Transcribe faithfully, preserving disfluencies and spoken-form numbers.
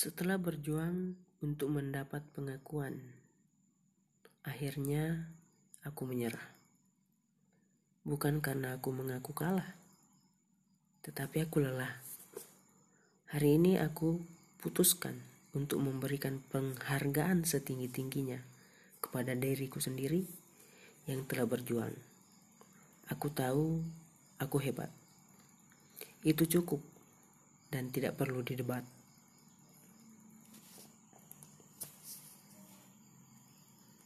Setelah berjuang untuk mendapat pengakuan, akhirnya aku menyerah. Bukan karena aku mengaku kalah, tetapi aku lelah. Hari ini aku putuskan untuk memberikan penghargaan setinggi-tingginya kepada diriku sendiri yang telah berjuang. Aku tahu aku hebat. Itu cukup dan tidak perlu didebat.